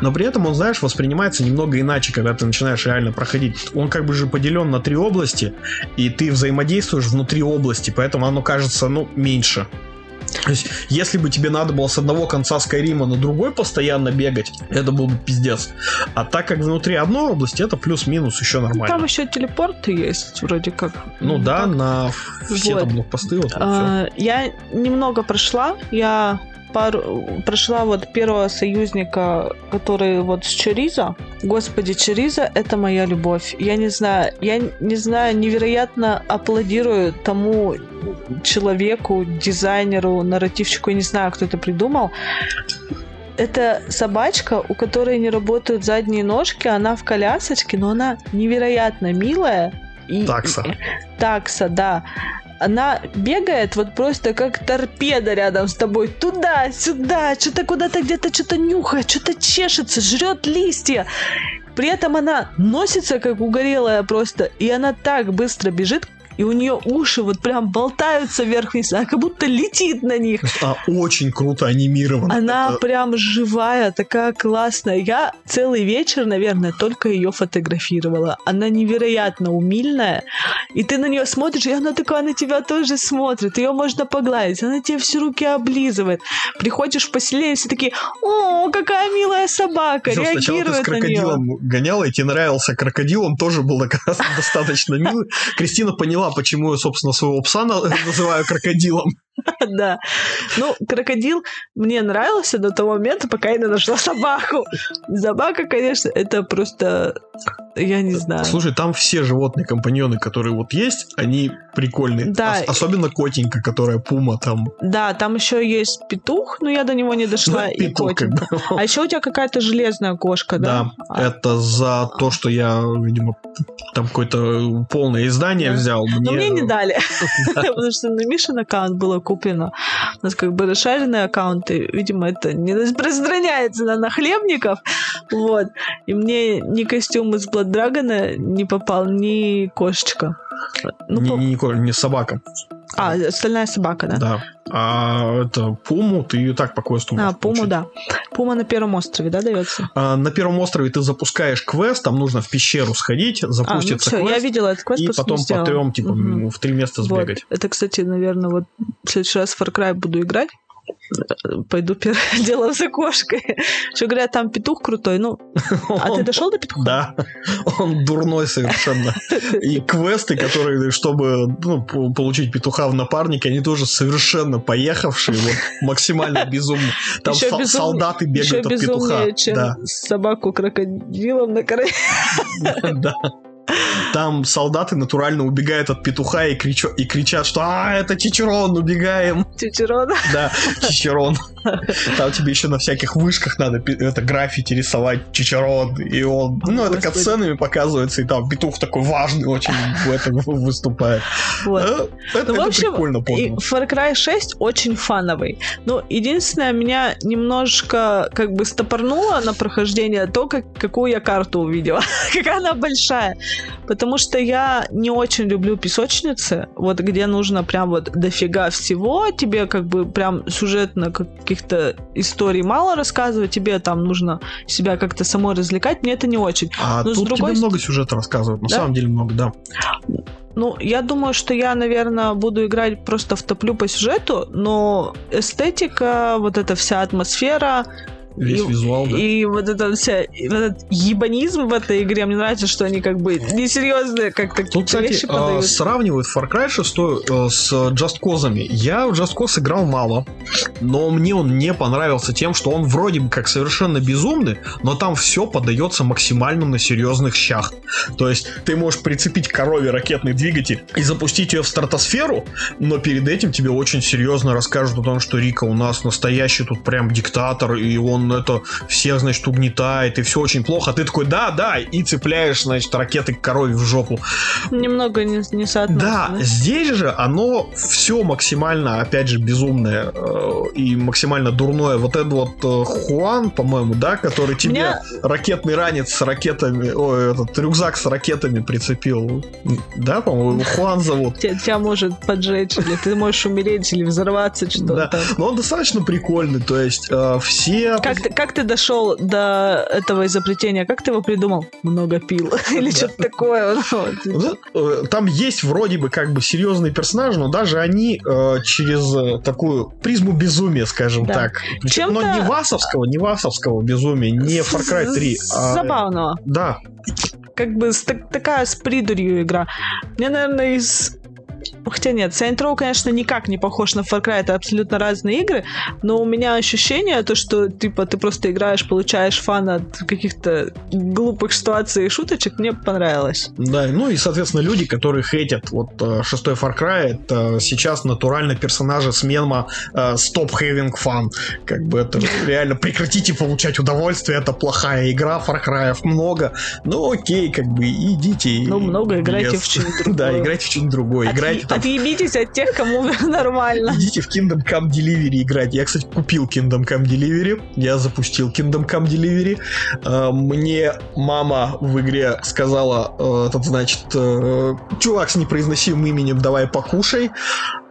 Но при этом он, знаешь, воспринимается немного иначе, когда ты начинаешь реально проходить. Он как бы же поделен на три области, и ты взаимодействуешь внутри области, поэтому оно кажется, ну, меньше. То есть, если бы тебе надо было с одного конца Скайрима на другой постоянно бегать, это был бы пиздец. А так как внутри одной области, это плюс-минус еще нормально. Там еще телепорты есть, вроде как. Ну да, так. на все вот. Там блокпосты. Вот, а, я немного прошла. Я пару... прошла вот первого союзника, который вот с Чоризо. Господи, Чоризо — это моя любовь. Я не знаю, я не знаю, невероятно аплодирую тому человеку, дизайнеру, нарративщику, я не знаю, кто это придумал. Это собачка, у которой не работают задние ножки, она в колясочке, но она невероятно милая. И... Такса. Такса, да. Она бегает вот просто как торпеда рядом с тобой. Туда-сюда, что-то куда-то где-то что-то нюхает, что-то чешется, жрет листья. При этом она носится как угорелая просто, и она так быстро бежит, и у нее уши вот прям болтаются вверх-вниз, она как будто летит на них. Она очень круто анимирована. Она это... прям живая, такая классная. Я целый вечер, наверное, только ее фотографировала. Она невероятно умильная. И ты на нее смотришь, и она такая на тебя тоже смотрит. Ее можно погладить. Она тебе все руки облизывает. Приходишь в поселение, все такие, о, какая милая собака. Все, реагирует на нее. Сначала ты с крокодилом нее. гоняла, и тебе нравился крокодил. Он тоже был достаточно милый. Кристина поняла, почему я, собственно, своего пса называю крокодилом. Да. Ну, крокодил мне нравился до того момента, пока я не нашла собаку. Собака, конечно, это просто... Я не знаю. Слушай, там все животные-компаньоны, которые вот есть, они прикольные. Да. Ос- особенно котенька, которая пума там. Да, там еще есть петух, но я до него не дошла. Ну, и петух, как бы. А еще у тебя какая-то железная кошка, да? Да, а... это за то, что я, видимо, там какое-то полное издание да. взял. Мне... Но мне не дали. Потому что на Мишин аккаунт было куплено. У нас как бы расшаренные аккаунты. Видимо, это не распространяется на нахлебников. Вот. И мне не костюм из Blood Dragon не попал, ни кошечка. Ну, не, по... не, не, не собака. А, остальная собака, да? Да. А это пуму, ты ее так по квесту можешь А, пуму, получить. Да. Пума на первом острове, да, дается? А, на первом острове ты запускаешь квест, там нужно в пещеру сходить, запустится а, ну, квест. Я видела этот квест, и потом по трем, типа, угу. в три места сбегать. Вот. Это, кстати, наверное, вот в следующий раз в Far Cry буду играть. Пойду первое дело за кошкой. Что говорят, там петух крутой. Ну, а он, ты дошел до петуха? Да, он дурной совершенно. И квесты, которые, чтобы ну, получить петуха в напарнике, они тоже совершенно поехавшие, вот, максимально безумные. Там со- безум... солдаты бегают еще от петуха. Чем да. собаку крокодилом на корме. Да. Там солдаты натурально убегают от петуха и, кричо, и кричат, что «А, это Чичерон, убегаем!» Чичерон? Да, Чичерон. Там тебе еще на всяких вышках надо это граффити рисовать Чичерон. И он, ну, это катсценами показывается, и там петух такой важный очень в этом выступает. Вот. Это, ну, это в общем, прикольно подано. Far Cry шесть очень фановый. Но единственное, меня немножко как бы стопорнуло на прохождение то, как, какую я карту увидела. Какая она большая. Потому что я не очень люблю песочницы, вот где нужно прям вот дофига всего, тебе как бы прям сюжетно каких-то историй мало рассказывать, тебе там нужно себя как-то самой развлекать, мне это не очень. А но тут с другой... тебе много сюжета рассказывают, на да? самом деле много, да. Ну, я думаю, что я, наверное, буду играть просто втоплю по сюжету, но эстетика, вот эта вся атмосфера... Весь и, визуал, да. И вот, это вся, и вот этот ебанизм в этой игре. Мне нравится, что они как бы несерьезные как-то тут, кстати, вещи подают. Сравнивают Far Cry шесть с Just Cause. Я в Just Cause играл мало, но мне он не понравился тем, что он вроде бы как совершенно безумный, но там все подается максимально на серьезных щах. То есть ты можешь прицепить к корове ракетный двигатель и запустить ее в стратосферу, но перед этим тебе очень серьезно расскажут о том, что Рика у нас настоящий тут прям диктатор, и он он это всех, значит, угнетает, и все очень плохо, а ты такой, да, да, и цепляешь, значит, ракеты корове в жопу. Немного не, не соотносится. Да, да, здесь же оно все максимально, опять же, безумное и максимально дурное. Вот этот вот Хуан, по-моему, да, который тебе Меня... ракетный ранец с ракетами, ой, этот рюкзак с ракетами прицепил. Да, по-моему, Хуан зовут. Тебя может поджечь, или ты можешь умереть, или взорваться, что-то. Но он достаточно прикольный, то есть все... Как ты дошел до этого изобретения? Как ты его придумал? Много пил. Или что-то такое. Там есть вроде бы как бы серьезные персонажи, но даже они через такую призму безумия, скажем так. Но не васовского, не васовского безумия, не Far Cry три. Забавного. Да. Как бы такая с придурью игра. Мне, наверное, из... Хотя нет, Saints Row, конечно, никак не похож на Far Cry, это абсолютно разные игры, но у меня ощущение, то, что типа ты просто играешь, получаешь фан от каких-то глупых ситуаций и шуточек, мне понравилось. Да, ну и, соответственно, люди, которые хейтят вот шестой Far Cry, это сейчас натурально персонажи с мема Stop Having Fun. Как бы это реально прекратите получать удовольствие, это плохая игра, Far Cry много, ну окей, как бы идите. Ну много, играйте в что-нибудь другое. Да, играйте в что-нибудь другое. Там... Отъебитесь от тех, кому нормально. Идите в Kingdom Come Delivery играть. Я, кстати, купил Kingdom Come Delivery. Я запустил Kingdom Come Delivery. Мне мама в игре сказала, этот, значит, чувак с непроизносимым именем, давай покушай.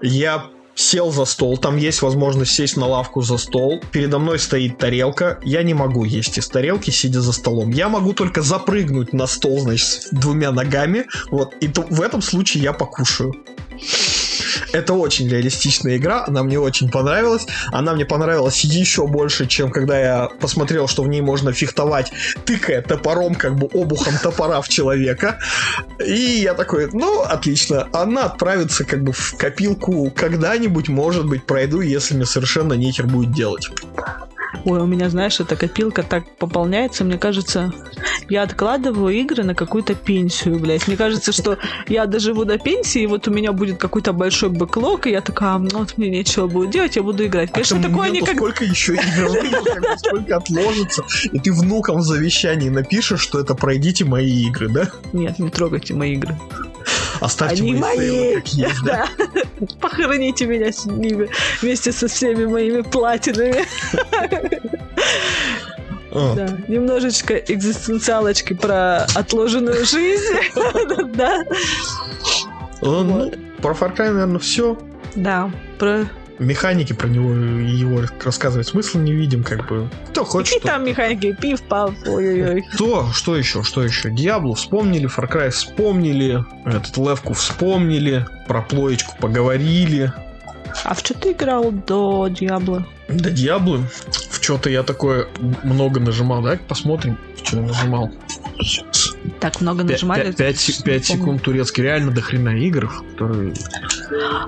Я сел за стол, там есть возможность сесть на лавку за стол, передо мной стоит тарелка, я не могу есть из тарелки, сидя за столом. Я могу только запрыгнуть на стол, значит, с двумя ногами, вот, и то, в этом случае я покушаю. Это очень реалистичная игра, она мне очень понравилась. Она мне понравилась еще больше, чем когда я посмотрел, что в ней можно фехтовать, тыкая топором, как бы обухом топора в человека. И я такой, ну, отлично. Она отправится как бы в копилку когда-нибудь, может быть, пройду, если мне совершенно нехер будет делать. Ой, у меня, знаешь, эта копилка так пополняется, мне кажется, я откладываю игры на какую-то пенсию, блядь. Мне кажется, что я доживу до пенсии, и вот у меня будет какой-то большой бэклог, и я такая, ну вот мне нечего будет делать, я буду играть. Конечно, а такое никак... сколько еще игр, сколько отложится, и ты внукам в завещании напишешь, что это пройдите мои игры, да? Нет, не трогайте мои игры. Оставьте Они мои сейвы, как есть, да? Да. Похороните меня с ними вместе со всеми моими платинами. Oh. Да, немножечко экзистенциалочки про отложенную жизнь. Да. Ну, вот. Про Far Cry, наверное, все. Да, про... Механики про него его рассказывать смысла не видим, как бы. Кто хочет. И там механики, пив, пав, ой-ой-ой. То, что еще, что еще? Диабло вспомнили, Far Cry вспомнили, этот Левку вспомнили, про плоечку поговорили. А в что ты играл до Диабло? До Диабло? В что-то я такое много нажимал, да? Посмотрим, что я нажимал. Так много нажимали. пять секунд турецкий. Реально дохрена игр, которые...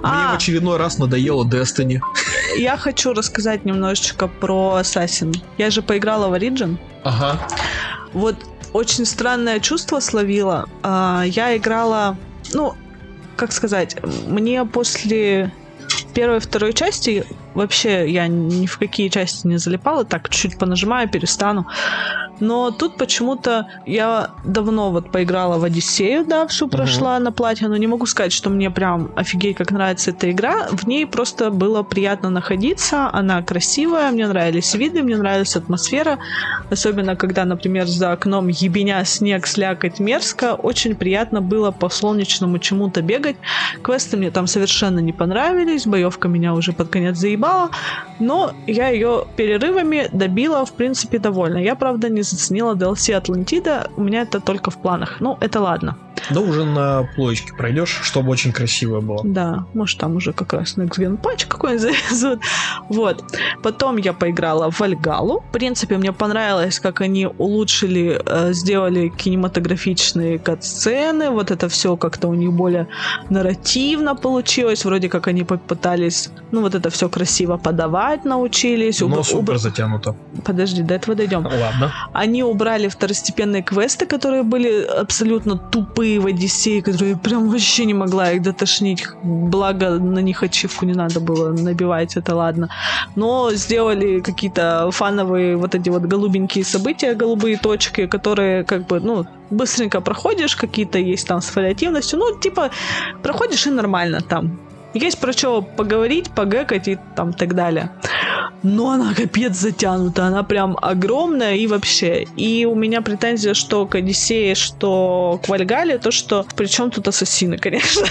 А, мне в очередной раз надоело Destiny. Я хочу рассказать немножечко про Assassin. Я же поиграла в Origin. Ага. Вот очень странное чувство словила. Я играла... Ну, как сказать, мне после первой и второй части... Вообще я ни в какие части не залипала, так чуть-чуть понажимаю, перестану. Но тут почему-то я давно вот поиграла в Одиссею, да, всю прошла uh-huh. на платье, но не могу сказать, что мне прям офигеть, как нравится эта игра. В ней просто было приятно находиться, она красивая, мне нравились виды, мне нравилась атмосфера. Особенно, когда, например, за окном ебеня, снег, слякоть, мерзко. Очень приятно было по солнечному чему-то бегать. Квесты мне там совершенно не понравились, боевка меня уже под конец заебала. Но я ее перерывами добила, в принципе, довольна. Я, правда, не заценила ди эл си Атлантида, у меня это только в планах. Ну, это ладно. Да уже на плоечке пройдешь, чтобы очень красиво было. Да, может, там уже как раз Next Gen Patch какой-нибудь завезут. Вот. Потом я поиграла в Вальгаллу. В принципе, мне понравилось, как они улучшили, сделали кинематографичные катсцены. Вот это все как-то у них более нарративно получилось. Вроде как они попытались, ну, вот это все красиво подавать научились. Но уб... супер затянуто. Подожди, до этого дойдем. Ладно. Они убрали второстепенные квесты, которые были абсолютно тупые, тупые в Одиссее, которые прям вообще не могла их дотошнить. Благо на них ачивку не надо было набивать, это ладно. Но сделали какие-то фановые вот эти вот голубенькие события, голубые точки, которые как бы, ну, быстренько проходишь, какие-то есть там с вариативностью, ну, типа, проходишь и нормально там. Есть про что поговорить, погекать и там так далее. Но она капец затянута, она прям огромная и вообще. И у меня претензия, что к Одиссее, что к Вальгалле, то, что причем тут ассасины, конечно.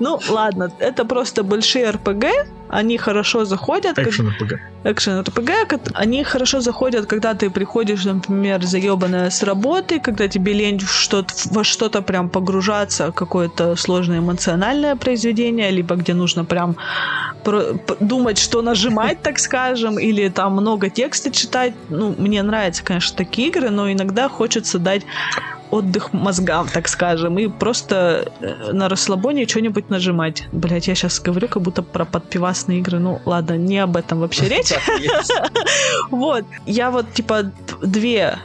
Ну, ладно, это просто большие эр пэ гэ, они хорошо заходят. Экшен-эр пэ гэ. Экшен-эр пэ гэ, они хорошо заходят, когда ты приходишь, например, заебанная с работы, когда тебе лень что-то, во что-то прям погружаться, какое-то сложное эмоциональное произведение, либо где нужно прям про- думать, что нажимать, так скажем, или там много текста читать. Ну, мне нравятся, конечно, такие игры, но иногда хочется дать отдых мозгам, так скажем, и просто на расслабоне что-нибудь нажимать. Блять, я сейчас говорю как будто про подпивасные игры, ну ладно, не об этом вообще речь. Вот, я вот типа две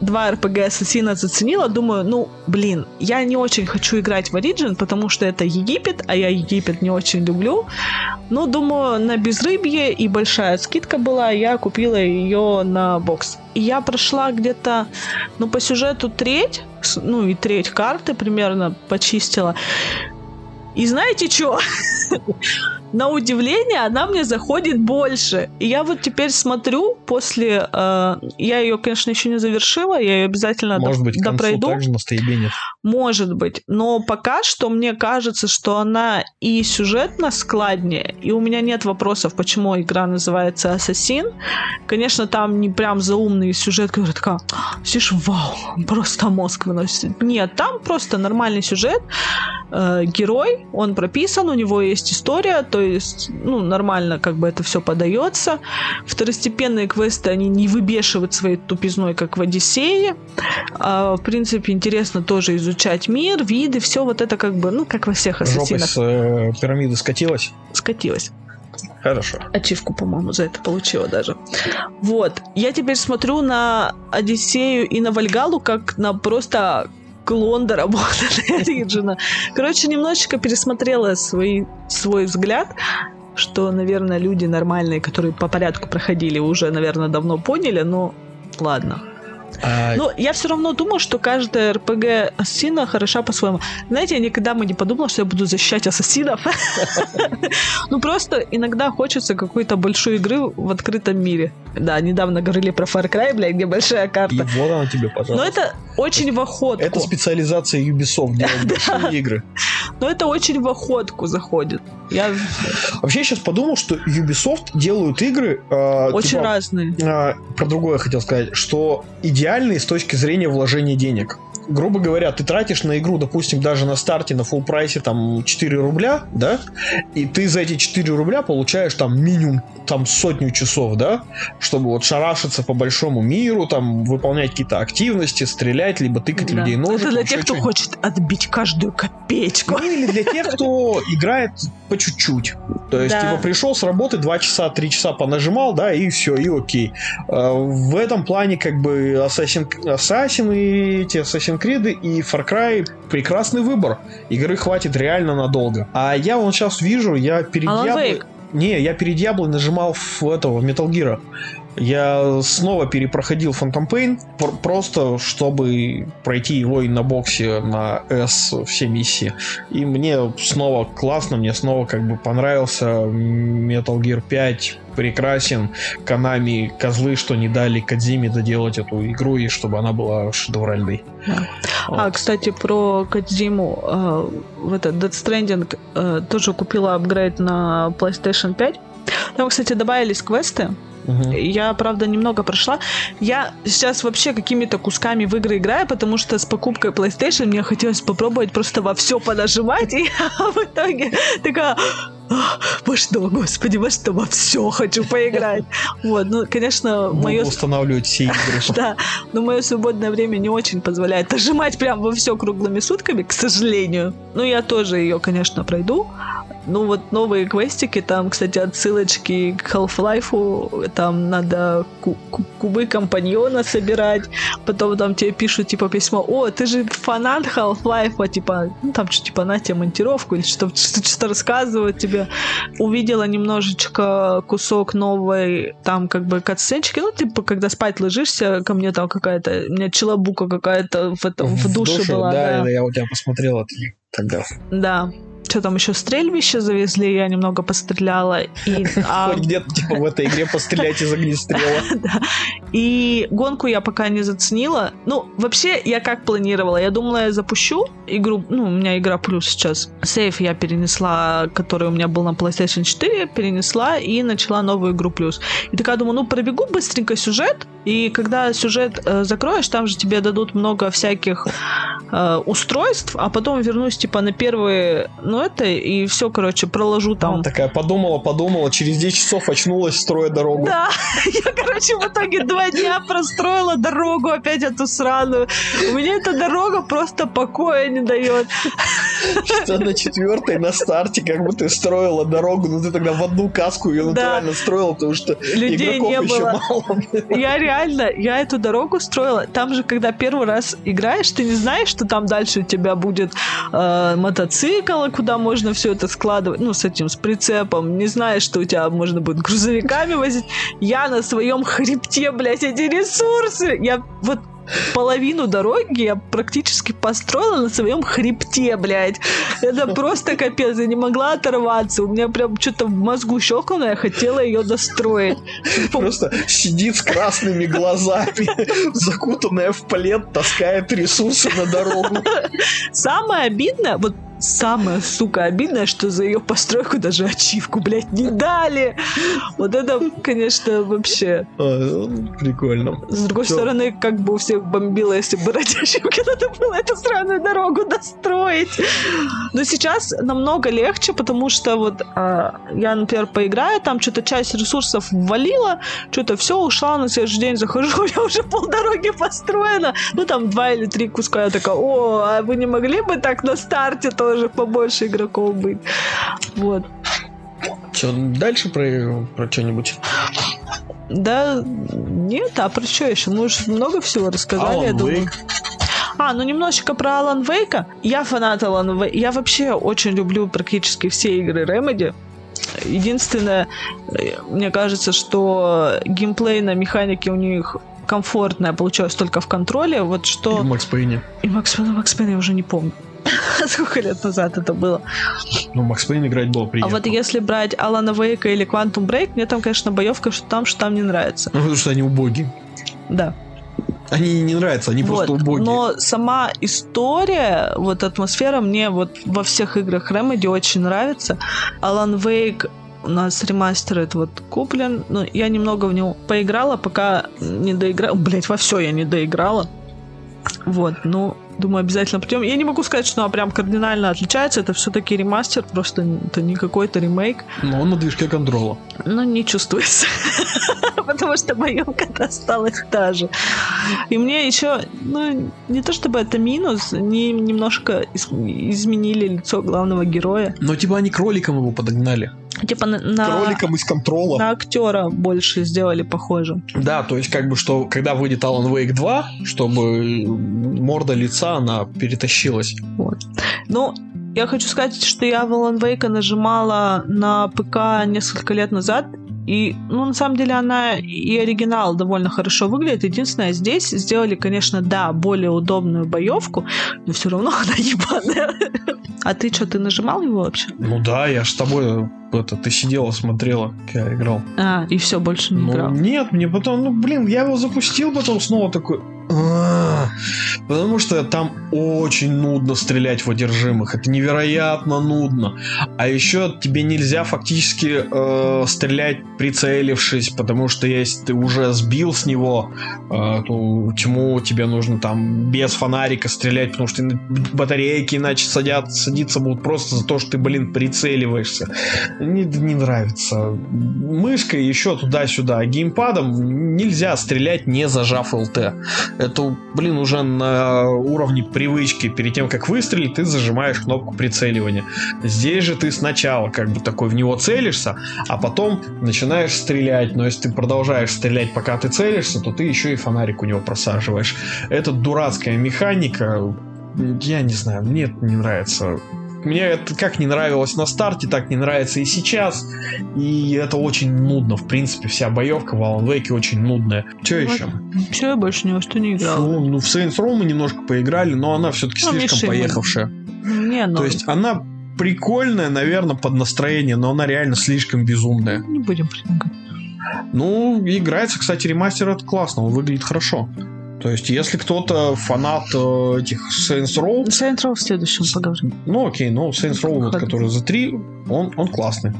два эр пэ гэ Ассасина заценила, думаю, ну блин, я не очень хочу играть в Origin, потому что это Египет, а я Египет не очень люблю, но думаю, на безрыбье и большая скидка была, я купила ее на бокс. И я прошла где-то, ну, по сюжету треть, ну, и треть карты примерно почистила. И знаете что? На удивление, она мне заходит больше. И я вот теперь смотрю после... Э, я ее, конечно, еще не завершила, я ее обязательно допройду. Может до, быть, к концу также настоебенит. Может быть. Но пока что мне кажется, что она и сюжетно складнее, и у меня нет вопросов, почему игра называется «Ассасин». Конечно, там не прям заумный сюжет, который такая, сишь, вау, просто мозг выносит. Нет, там просто нормальный сюжет, э, герой, он прописан, у него есть история, то есть, ну, нормально как бы это все подается. Второстепенные квесты, они не выбешивают своей тупизной, как в Одиссее. А, в принципе, интересно тоже изучать мир, виды, все вот это как бы, ну, как во всех ассасинах. Жопа с э, пирамиды скатилась? Скатилась. Хорошо. Ачивку, по-моему, за это получила даже. Вот. Я теперь смотрю на Одиссею и на Вальгаллу как на просто... клон доработанный Ориджина. Короче, немножечко пересмотрела свой, свой взгляд, что, наверное, люди нормальные, которые по порядку проходили, уже, наверное, давно поняли, но ладно. А... Но я все равно думаю, что каждая эр пэ гэ Ассасина хороша по-своему. Знаете, я никогда бы не подумала, что я буду защищать ассасинов. Ну, просто иногда хочется какой-то большой игры в открытом мире. Да, недавно говорили про Far Cry, блядь, где большая карта. И вот она тебе, пожалуйста. Но это очень в охотку. Это специализация Ubisoft делать большие игры. Но это очень в охотку заходит. Вообще, я сейчас подумал, что Ubisoft делают игры... Очень разные. Про другое хотел сказать, что идеальные с точки зрения вложения денег. Грубо говоря, ты тратишь на игру, допустим, даже на старте, на фулл-прайсе там четыре рубля, да, и ты за эти четыре рубля получаешь там минимум там сотню часов, да, чтобы вот шарашиться по большому миру, там выполнять какие-то активности, стрелять, либо тыкать да. людей ножиком. Это для тех, кто что-нибудь. Хочет отбить каждую копеечку. Ну, или для тех, кто играет по чуть-чуть. То есть, да. типа, пришел с работы, два часа, три часа понажимал, да, и все, и окей. В этом плане, как бы, ассасин... ассасины, эти ассасины Creed и Far Cry прекрасный выбор. Игры хватит реально надолго. А я вон сейчас вижу, я перед Диаблой... Не, я перед Диаблой нажимал в этого, в Metal Gear. Я снова перепроходил Phantom Pain, просто чтобы пройти его и на боксе, на S, все миссии. И мне снова классно, мне снова как бы понравился Metal Gear пять, прекрасен. Konami козлы, что не дали Кодзиме доделать эту игру, и чтобы она была шедевральной. Да. Вот. А, кстати, про Кодзиму. Э, вот этот Death Stranding э, тоже купила апгрейд на PlayStation пять. Там, кстати, добавились квесты. Uh-huh. Я, правда, немного прошла. Я сейчас вообще какими-то кусками в игры играю, потому что с покупкой PlayStation мне хотелось попробовать просто во все понажимать, и я в итоге такая... Во что, господи, во что, во все хочу поиграть. Вот, ну, конечно, мое... устанавливать все игры. Да, но мое свободное время не очень позволяет нажимать прям во все круглыми сутками, к сожалению. Ну, я тоже ее, конечно, пройду. Ну вот новые квестики, там, кстати, отсылочки к Half-Life'у, там надо ку- ку- кубы компаньона собирать, потом там тебе пишут, типа, письмо, о, ты же фанат Half-Life'а, типа, ну там что, типа, на тебе монтировку, или что-то, что-то рассказывают тебе. Увидела немножечко кусок новой, там, как бы, катсценчики, ну, типа, когда спать ложишься, ко мне там какая-то, у меня челобука какая-то в, это, в, в душе, душе была. Да, да, я у тебя посмотрел это тогда. Да. Что там еще, стрельбище завезли, я немного постреляла. И, а... Хоть где-то типа в этой игре пострелять из огнестрела. Да. И гонку я пока не заценила. Ну, вообще, я как планировала? Я думала, я запущу игру, ну, у меня игра плюс сейчас. Сейф я перенесла, который у меня был на PlayStation четыре, перенесла и начала новую игру плюс. И такая думаю, ну, пробегу быстренько сюжет, и когда сюжет э, закроешь, там же тебе дадут много всяких э, устройств, а потом вернусь, типа, на первые... Ну, это, и все, короче, проложу там. Она такая подумала-подумала, через десять часов очнулась, строя дорогу. Да, я, короче, в итоге два дня простроила дорогу опять эту сраную. У меня эта дорога просто покоя не дает. Что на четвертой, на старте, как бы ты строила дорогу, но ты тогда в одну каску ее натурально строила, потому что игроков еще мало. Я реально, я эту дорогу строила. Там же, когда первый раз играешь, ты не знаешь, что там дальше у тебя будет мотоцикл, куда куда можно все это складывать, ну, с этим, с прицепом, не знаешь, что у тебя можно будет грузовиками возить. Я на своем хребте, блядь, эти ресурсы! Я вот половину дороги я практически построила на своем хребте, блядь. Это просто капец, я не могла оторваться. У меня прям что-то в мозгу щелкнуло, я хотела ее достроить. Просто сидит с красными глазами, закутанная в плед, таскает ресурсы на дорогу. Самое обидное, вот самое, сука, обидное, что за ее постройку даже ачивку, блядь, не дали. Вот это, конечно, вообще... Прикольно. С другой Всё. стороны, как бы у всех бомбило, если бы ради ачивки надо было эту сраную дорогу достроить. Но сейчас намного легче, потому что вот а, я, например, поиграю, там что-то часть ресурсов ввалила, что-то все ушла, на следующий день захожу, у меня уже полдороги построено. Ну, там два или три куска. Я такая, о, а вы не могли бы так на старте тоже побольше игроков быть. Вот. Что, дальше про, про что-нибудь? Да нет, а про что еще? Мы уже много всего рассказали, Alan я думаю. Wake. А, ну немножечко про Алан Вейка. Я фанат Алан Вейка. Я вообще очень люблю практически все игры Remedy. Единственное, мне кажется, что геймплей на механике у них комфортная получилась только в контроле. Вот что... И в Макс Пейне. И Макс Пейне, Макс Пейне я уже не помню. Сколько лет назад это было? Ну, Макс Пейн играть было приятно. А вот если брать Алана Вейка или Quantum Break, мне там, конечно, боевка, что там, что там не нравится. Ну, потому что они убоги. Да. Они не нравятся, они вот. просто убоги. Но сама история, вот атмосфера мне вот во всех играх Remedy очень нравится. Алан Вейк у нас ремастер этот вот куплен. Ну, я немного в него поиграла, пока не доиграла. Блять, во все я не доиграла. Вот, ну... Думаю, обязательно придем. Я не могу сказать, что она прям кардинально отличается. Это все-таки ремастер, просто это не какой-то ремейк. Но он на движке контрола. Ну, не чувствуется. Потому что боевка-то осталась та же. И мне еще, ну, не то чтобы это минус, они немножко изменили лицо главного героя. Но типа они кроликом его подогнали. Типа на, на... Кроликом из контрола. На актера больше сделали похожим. Да, то есть как бы, что когда выйдет Alan Wake два, чтобы морда лица, она перетащилась. Вот. Ну, я хочу сказать, что я в Alan Wake нажимала на ПК несколько лет назад, и, ну, на самом деле она и оригинал довольно хорошо выглядит. Единственное, здесь сделали, конечно, да, более удобную боевку, но все равно она ебаная. А ты что, ты нажимал его вообще? Ну да, я ж с тобой... Это, ты сидела, смотрела, как я играл. А, и все, больше не ну, играл. Нет, мне потом, ну блин, я его запустил, потом снова такой. А-а-а. Потому что там очень нудно стрелять в одержимых. Это невероятно нудно. А еще тебе нельзя фактически э, стрелять, прицелившись, потому что если ты уже сбил с него э, ту тьму, тебе нужно там без фонарика стрелять, потому что батарейки иначе садят, садиться будут просто за то, что ты, блин, прицеливаешься. Не, не нравится. Мышкой еще туда-сюда. Геймпадом нельзя стрелять, не зажав эл тэ. Это, блин, один уже на уровне привычки. Перед тем, как выстрелить, ты зажимаешь кнопку прицеливания. Здесь же ты сначала как бы такой в него целишься, а потом начинаешь стрелять. Но если ты продолжаешь стрелять, пока ты целишься, то ты еще и фонарик у него просаживаешь. Это дурацкая механика. Я не знаю, мне это не нравится. Мне это как не нравилось на старте, так не нравится и сейчас. И это очень нудно. В принципе, вся боевка в Alan Wake очень нудная. Че еще? Все, я больше ни во что не играл. Ну, ну, в Saints Row мы немножко поиграли, но она все-таки ну, слишком миши, поехавшая. Не, ну... То есть она прикольная, наверное, под настроение, но она реально слишком безумная. Не будем предлагать. Ну, играется, кстати, ремастер, это классно, он выглядит хорошо. То есть, если кто-то фанат э, этих Saints Row... Saints Row в следующем поговорим. Ну, окей, но Saints Row, вот, который за три, он, он классный.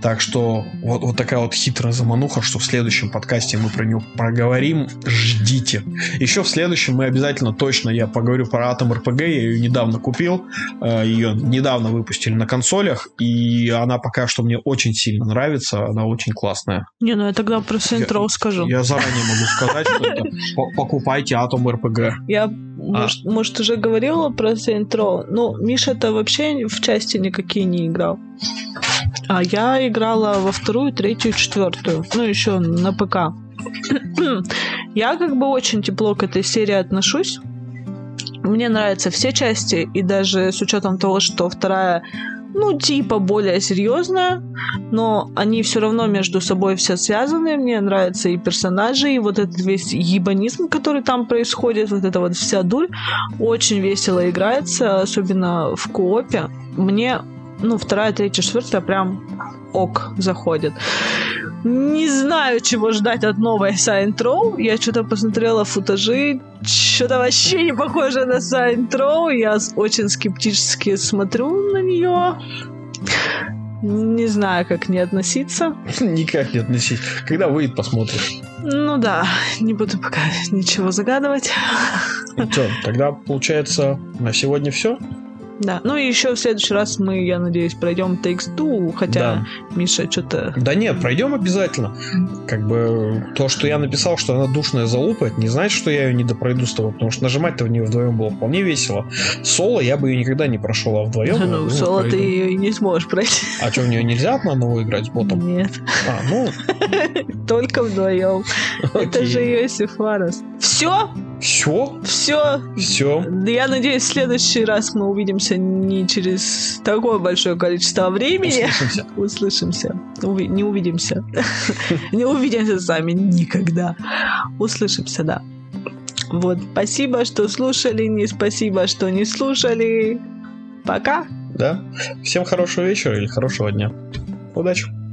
Так что, вот, вот такая вот хитрая замануха, что в следующем подкасте мы про него проговорим. Ждите. Еще в следующем мы обязательно, точно, я поговорю про Atom эр пи джи. Я ее недавно купил. Ее недавно выпустили на консолях. И она пока что мне очень сильно нравится. Она очень классная. Не, ну я тогда про Saints Row скажу. Я заранее могу сказать, что это покупайте Атом эр пи джи. Я, а. может, может, уже говорила про Saints Row. Ну, Миша-то вообще в части никакие не играл. А я играла во вторую, третью, четвертую. Ну, еще на ПК. Я как бы очень тепло к этой серии отношусь. Мне нравятся все части. И даже с учетом того, что вторая, ну, типа более серьезная, но они все равно между собой все связаны. Мне нравятся и персонажи, и вот этот весь ебанизм, который там происходит, вот эта вот вся дурь, очень весело играется, особенно в коопе. Мне, ну, вторая, третья, четвертая прям ок заходит. Не знаю, чего ждать от новой Saints Row. Я что-то посмотрела футажи, что-то вообще не похоже на Saints Row. Я очень скептически смотрю на нее. Не знаю, как к ней относиться. Никак не относиться. Когда выйдет, посмотришь. Ну да, не буду пока ничего загадывать. Все, тогда, получается, на сегодня все. Да, ну и еще в следующий раз мы, я надеюсь, пройдем Тейкс ту, хотя да. Миша что-то... Да нет, пройдем обязательно. Как бы то, что я написал, что она душная залупа, это не значит, что я ее не допройду с тобой, потому что нажимать-то в нее вдвоем было вполне весело. Соло я бы ее никогда не прошел, а вдвоем... Ну, ну соло пройду. Ты ее и не сможешь пройти. А что, в нее нельзя на одного играть с ботом? Нет. А, ну... Только вдвоем. Это же Йоси Фарас. Все? Все? Все. Все. Я надеюсь, в следующий раз мы увидимся не через такое большое количество времени. Услышимся. Услышимся. Уви- не увидимся. Не увидимся с вами никогда. Услышимся, да. Вот. Спасибо, что слушали. Не спасибо, что не слушали. Пока. Да. Всем хорошего вечера или хорошего дня. Удачи.